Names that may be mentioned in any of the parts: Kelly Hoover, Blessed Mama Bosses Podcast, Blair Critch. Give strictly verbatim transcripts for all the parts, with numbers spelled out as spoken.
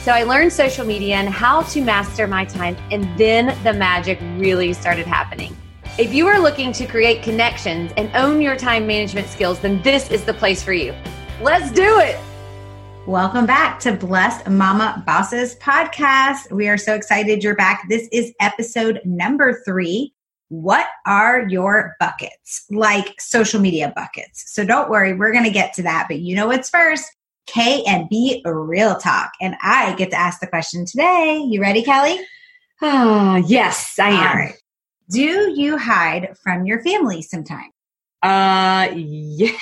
So I learned social media and how to master my time, and then the magic really started happening. If you are looking to create connections and own your time management skills, then this is the place for you. Let's do it. Welcome back to Blessed Mama Bosses Podcast. We are so excited you're back. This is episode number three. What are your buckets? Like social media buckets. So don't worry, we're going to get to that, but you know what's first. K and B Real Talk. And I get to ask the question today. You ready, Kelly? Oh, yes, I am. All right. Do you hide from your family sometimes? Uh, yes.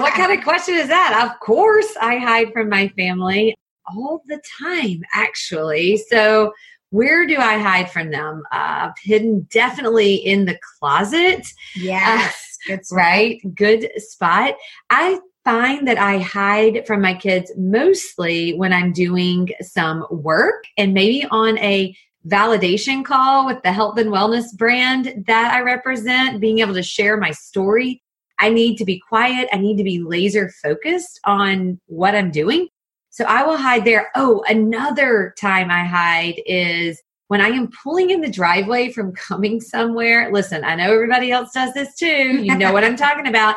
What kind of question is that? Of course I hide from my family all the time, actually. So where do I hide from them? Uh, hidden definitely in the closet. Yes. Uh, good right. Good spot. I find that I hide from my kids mostly when I'm doing some work and maybe on a validation call with the health and wellness brand that I represent, being able to share my story. I need to be quiet. I need to be laser focused on what I'm doing. So I will hide there. Oh, another time I hide is when I am pulling in the driveway from coming somewhere. Listen, I know everybody else does this too. You know what I'm talking about.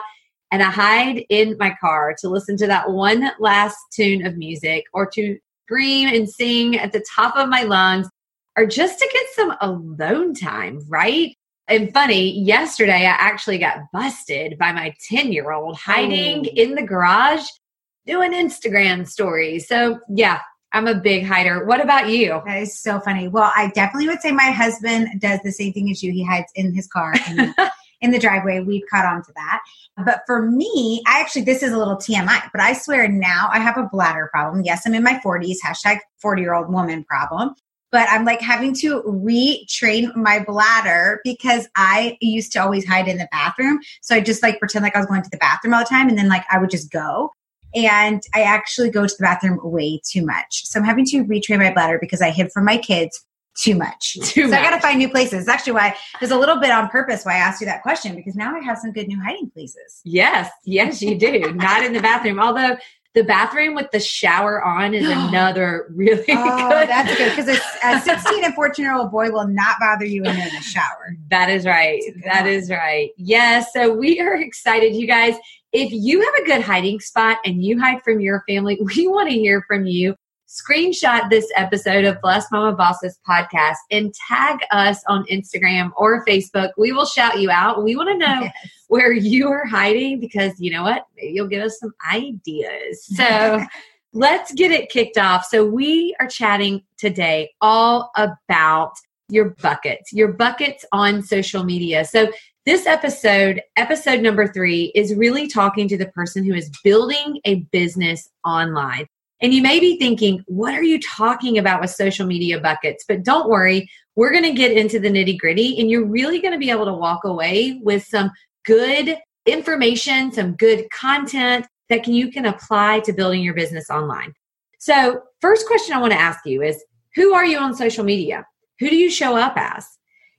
And I hide in my car to listen to that one last tune of music or to scream and sing at the top of my lungs or just to get some alone time, right? And funny, yesterday I actually got busted by my ten-year-old hiding oh. in the garage doing Instagram stories. So yeah, I'm a big hider. What about you? That is so funny. Well, I definitely would say my husband does the same thing as you. He hides in his car. And in the driveway, we've caught on to that. But for me, I actually, this is a little T M I, but I swear now I have a bladder problem. Yes, I'm in my forties, hashtag forty-year-old woman problem. But I'm like having to retrain my bladder because I used to always hide in the bathroom. So I just like pretend like I was going to the bathroom all the time. And then like I would just go. And I actually go to the bathroom way too much. So I'm having to retrain my bladder because I hid from my kids Too much. Too so much. I got to find new places. It's actually why there's a little bit on purpose why I asked you that question, because now I have some good new hiding places. Yes. Yes, you do. Not in the bathroom. Although the bathroom with the shower on is another really oh, good. That's good. Because a sixteen and fourteen year old boy will not bother you when you're in the shower. That is right. That one. is right. Yes. Yeah, so we are excited, you guys. If you have a good hiding spot and you hide from your family, we want to hear from you. Screenshot this episode of Blessed Mama Bosses Podcast and tag us on Instagram or Facebook. We will shout you out. We want to know yes. where you are hiding because you know what? Maybe you'll give us some ideas. So let's get it kicked off. So we are chatting today all about your buckets, your buckets on social media. So this episode, episode number three, is really talking to the person who is building a business online. And you may be thinking, what are you talking about with social media buckets? But don't worry, we're going to get into the nitty gritty and you're really going to be able to walk away with some good information, some good content that can, you can apply to building your business online. So first question I want to ask you is, who are you on social media? Who do you show up as?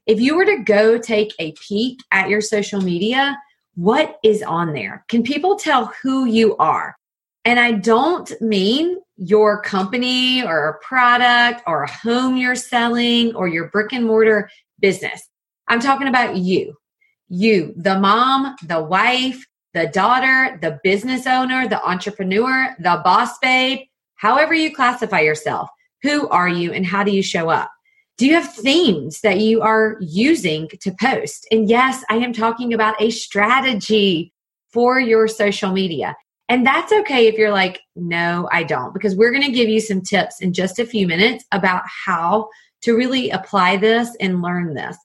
If you were to go take a peek at your social media, what is on there? Can people tell who you are? And I don't mean your company or a product or a home you're selling or your brick and mortar business. I'm talking about you, you, the mom, the wife, the daughter, the business owner, the entrepreneur, the boss babe, however you classify yourself. Who are you and how do you show up? Do you have themes that you are using to post? And yes, I am talking about a strategy for your social media. And that's okay if you're like, no, I don't, because we're going to give you some tips in just a few minutes about how to really apply this and learn this.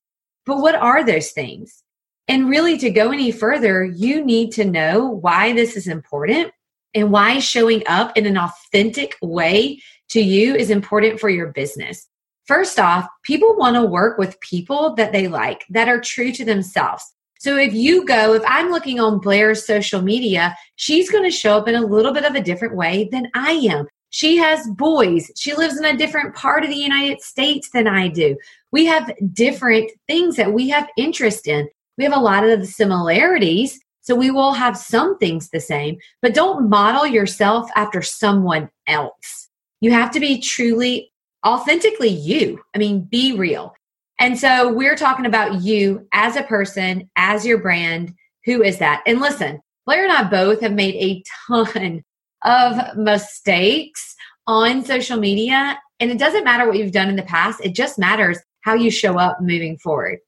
But what are those things? And really, to go any further, you need to know why this is important and why showing up in an authentic way to you is important for your business. First off, people want to work with people that they like, that are true to themselves. So if you go, if I'm looking on Blair's social media, she's going to show up in a little bit of a different way than I am. She has boys. She lives in a different part of the United States than I do. We have different things that we have interest in. We have a lot of the similarities, so we will have some things the same, but don't model yourself after someone else. You have to be truly, authentically you. I mean, be real. And so we're talking about you as a person, as your brand. Who is that? And listen, Blair and I both have made a ton of mistakes on social media. And it doesn't matter what you've done in the past. It just matters how you show up moving forward.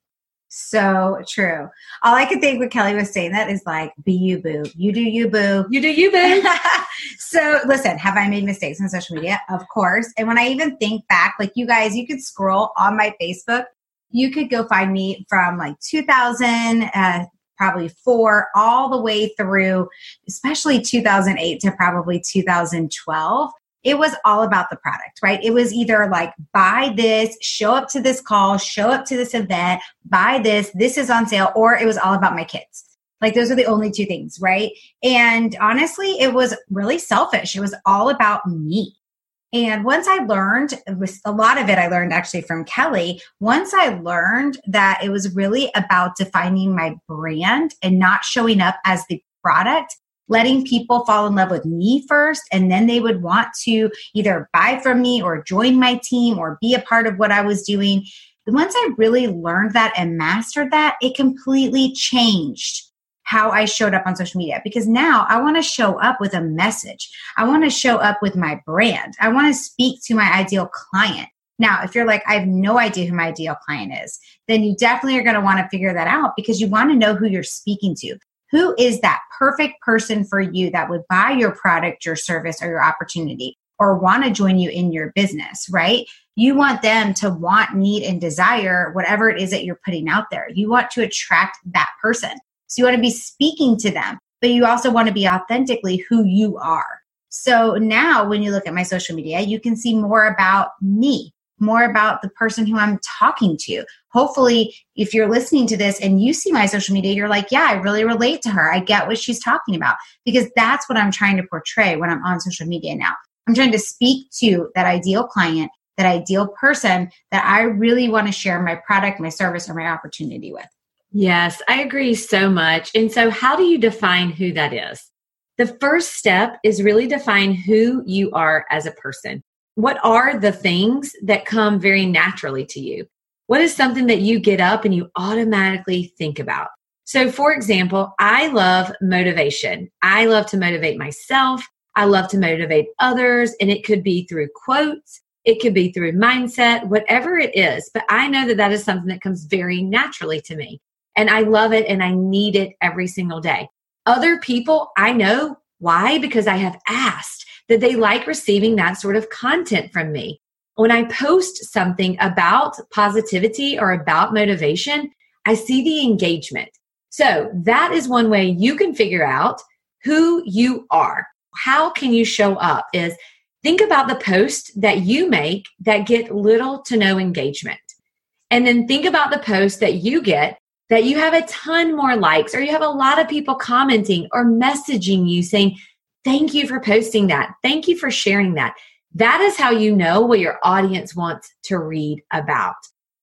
So true. All I could think when Kelly was saying that is like, be you, boo. You do you, boo. You do you, boo. So listen, have I made mistakes on social media? Of course. And when I even think back, like you guys, you could scroll on my Facebook. You could go find me from like two thousand, uh, probably four, all the way through, especially two thousand eight to probably two thousand twelve. It was all about the product, right? It was either like, buy this, show up to this call, show up to this event, buy this, this is on sale, or it was all about my kids. Like those are the only two things, right? And honestly, it was really selfish. It was all about me. And once I learned, it was a lot of it I learned actually from Kelly, once I learned that it was really about defining my brand and not showing up as the product, letting people fall in love with me first, and then they would want to either buy from me or join my team or be a part of what I was doing. And once I really learned that and mastered that, it completely changed how I showed up on social media, because now I want to show up with a message. I want to show up with my brand. I want to speak to my ideal client. Now, if you're like, I have no idea who my ideal client is, then you definitely are going to want to figure that out, because you want to know who you're speaking to. Who is that perfect person for you that would buy your product, your service, or your opportunity, or want to join you in your business, right? You want them to want, need, and desire whatever it is that you're putting out there. You want to attract that person. So you want to be speaking to them, but you also want to be authentically who you are. So now when you look at my social media, you can see more about me, more about the person who I'm talking to. Hopefully, if you're listening to this and you see my social media, you're like, yeah, I really relate to her. I get what she's talking about, because that's what I'm trying to portray when I'm on social media now. I'm trying to speak to that ideal client, that ideal person that I really want to share my product, my service, or my opportunity with. Yes, I agree so much. And so how do you define who that is? The first step is really define who you are as a person. What are the things that come very naturally to you? What is something that you get up and you automatically think about? So for example, I love motivation. I love to motivate myself. I love to motivate others. And it could be through quotes. It could be through mindset, whatever it is. But I know that that is something that comes very naturally to me. And I love it and I need it every single day. Other people, I know why, because I have asked that they like receiving that sort of content from me. When I post something about positivity or about motivation, I see the engagement. So that is one way you can figure out who you are. How can you show up is think about the posts that you make that get little to no engagement. And then think about the posts that you get that you have a ton more likes, or you have a lot of people commenting or messaging you saying, thank you for posting that. Thank you for sharing that. That is how you know what your audience wants to read about.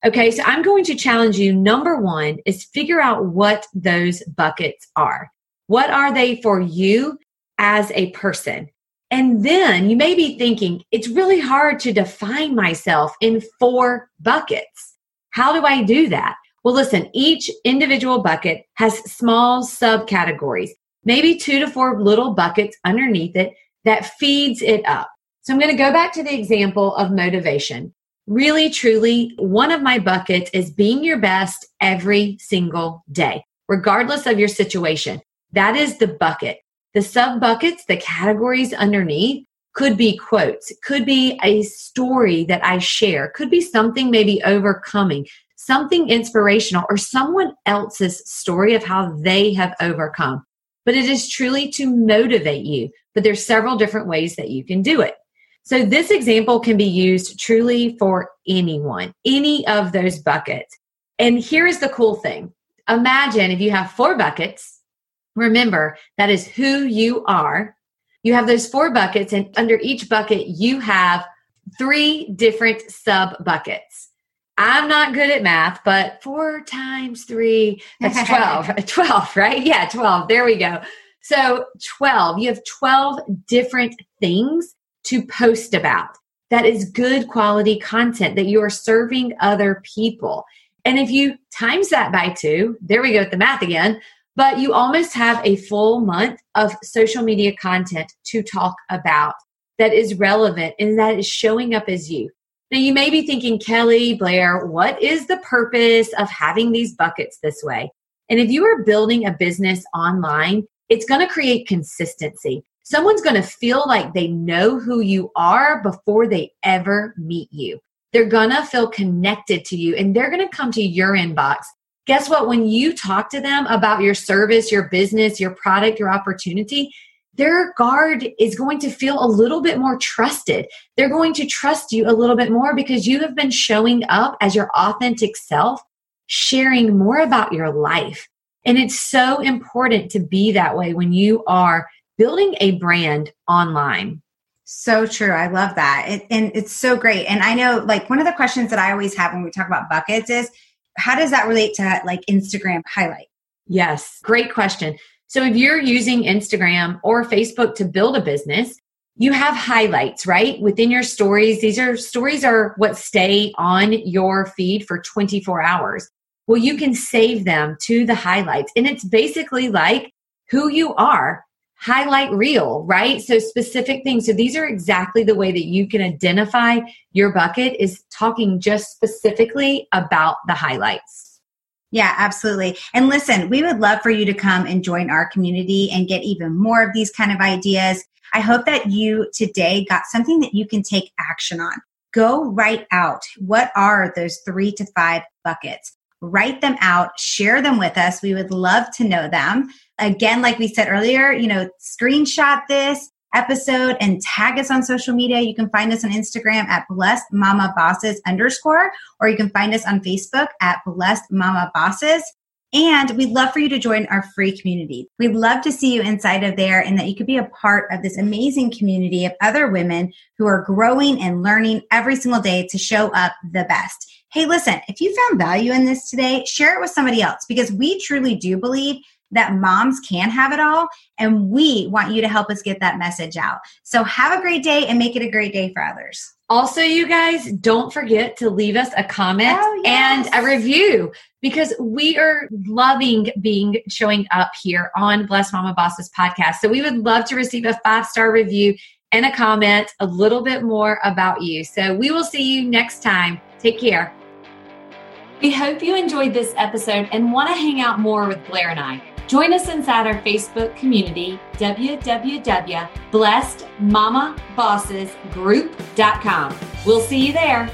Okay, so I'm going to challenge you. Number one is figure out what those buckets are. What are they for you as a person? And then you may be thinking, it's really hard to define myself in four buckets. How do I do that? Well, listen, each individual bucket has small subcategories, maybe two to four little buckets underneath it that feeds it up. So I'm going to go back to the example of motivation. really, truly, one of my buckets is being your best every single day, regardless of your situation. That is the bucket. The sub buckets, the categories underneath, could be quotes, could be a story that I share, could be something maybe overcoming, something inspirational, or someone else's story of how they have overcome. But it is truly to motivate you. But there's several different ways that you can do it. So this example can be used truly for anyone, any of those buckets. And here is the cool thing. Imagine if you have four buckets. Remember, that is who you are. You have those four buckets, and under each bucket, you have three different sub buckets. I'm not good at math, but four times three, that's twelve. twelve, right? Yeah, twelve. There we go. So twelve, you have twelve different things to post about. That is good quality content that you are serving other people. And if you times that by two, there we go with the math again, but you almost have a full month of social media content to talk about that is relevant and that is showing up as you. Now, you may be thinking, Kelly, Blair, what is the purpose of having these buckets this way? And if you are building a business online, it's going to create consistency. Someone's going to feel like they know who you are before they ever meet you. They're going to feel connected to you, and they're going to come to your inbox. Guess what? When you talk to them about your service, your business, your product, your opportunity, their guard is going to feel a little bit more trusted. They're going to trust you a little bit more because you have been showing up as your authentic self, sharing more about your life. And it's so important to be that way when you are building a brand online. So true. I love that. It, and it's so great. And I know, like, one of the questions that I always have when we talk about buckets is, how does that relate to, like, Instagram highlight? Yes. Great question. So if you're using Instagram or Facebook to build a business, you have highlights, right? Within your stories. These are stories are what stay on your feed for twenty-four hours. Well, you can save them to the highlights. And it's basically like who you are. Highlight reel, right? So specific things. So these are exactly the way that you can identify your bucket, is talking just specifically about the highlights. Yeah, absolutely. And listen, we would love for you to come and join our community and get even more of these kind of ideas. I hope that you today got something that you can take action on. Go write out, what are those three to five buckets? Write them out, share them with us. We would love to know them. Again, like we said earlier, you know, screenshot this episode and tag us on social media. You can find us on Instagram at Blessed Mama Bosses underscore, or you can find us on Facebook at Blessed Mama Bosses. And we'd love for you to join our free community. We'd love to see you inside of there, and that you could be a part of this amazing community of other women who are growing and learning every single day to show up the best. Hey, listen, if you found value in this today, share it with somebody else, because we truly do believe that moms can have it all, and we want you to help us get that message out. So have a great day, and make it a great day for others. Also, you guys, don't forget to leave us a comment oh, yes. and a review, because we are loving being showing up here on Blessed Mama Bosses podcast. So we would love to receive a five-star review and a comment, a little bit more about you. So we will see you next time. Take care. We hope you enjoyed this episode and want to hang out more with Blair and I. Join us inside our Facebook community, w w w dot blessed mama bosses group dot com. We'll see you there.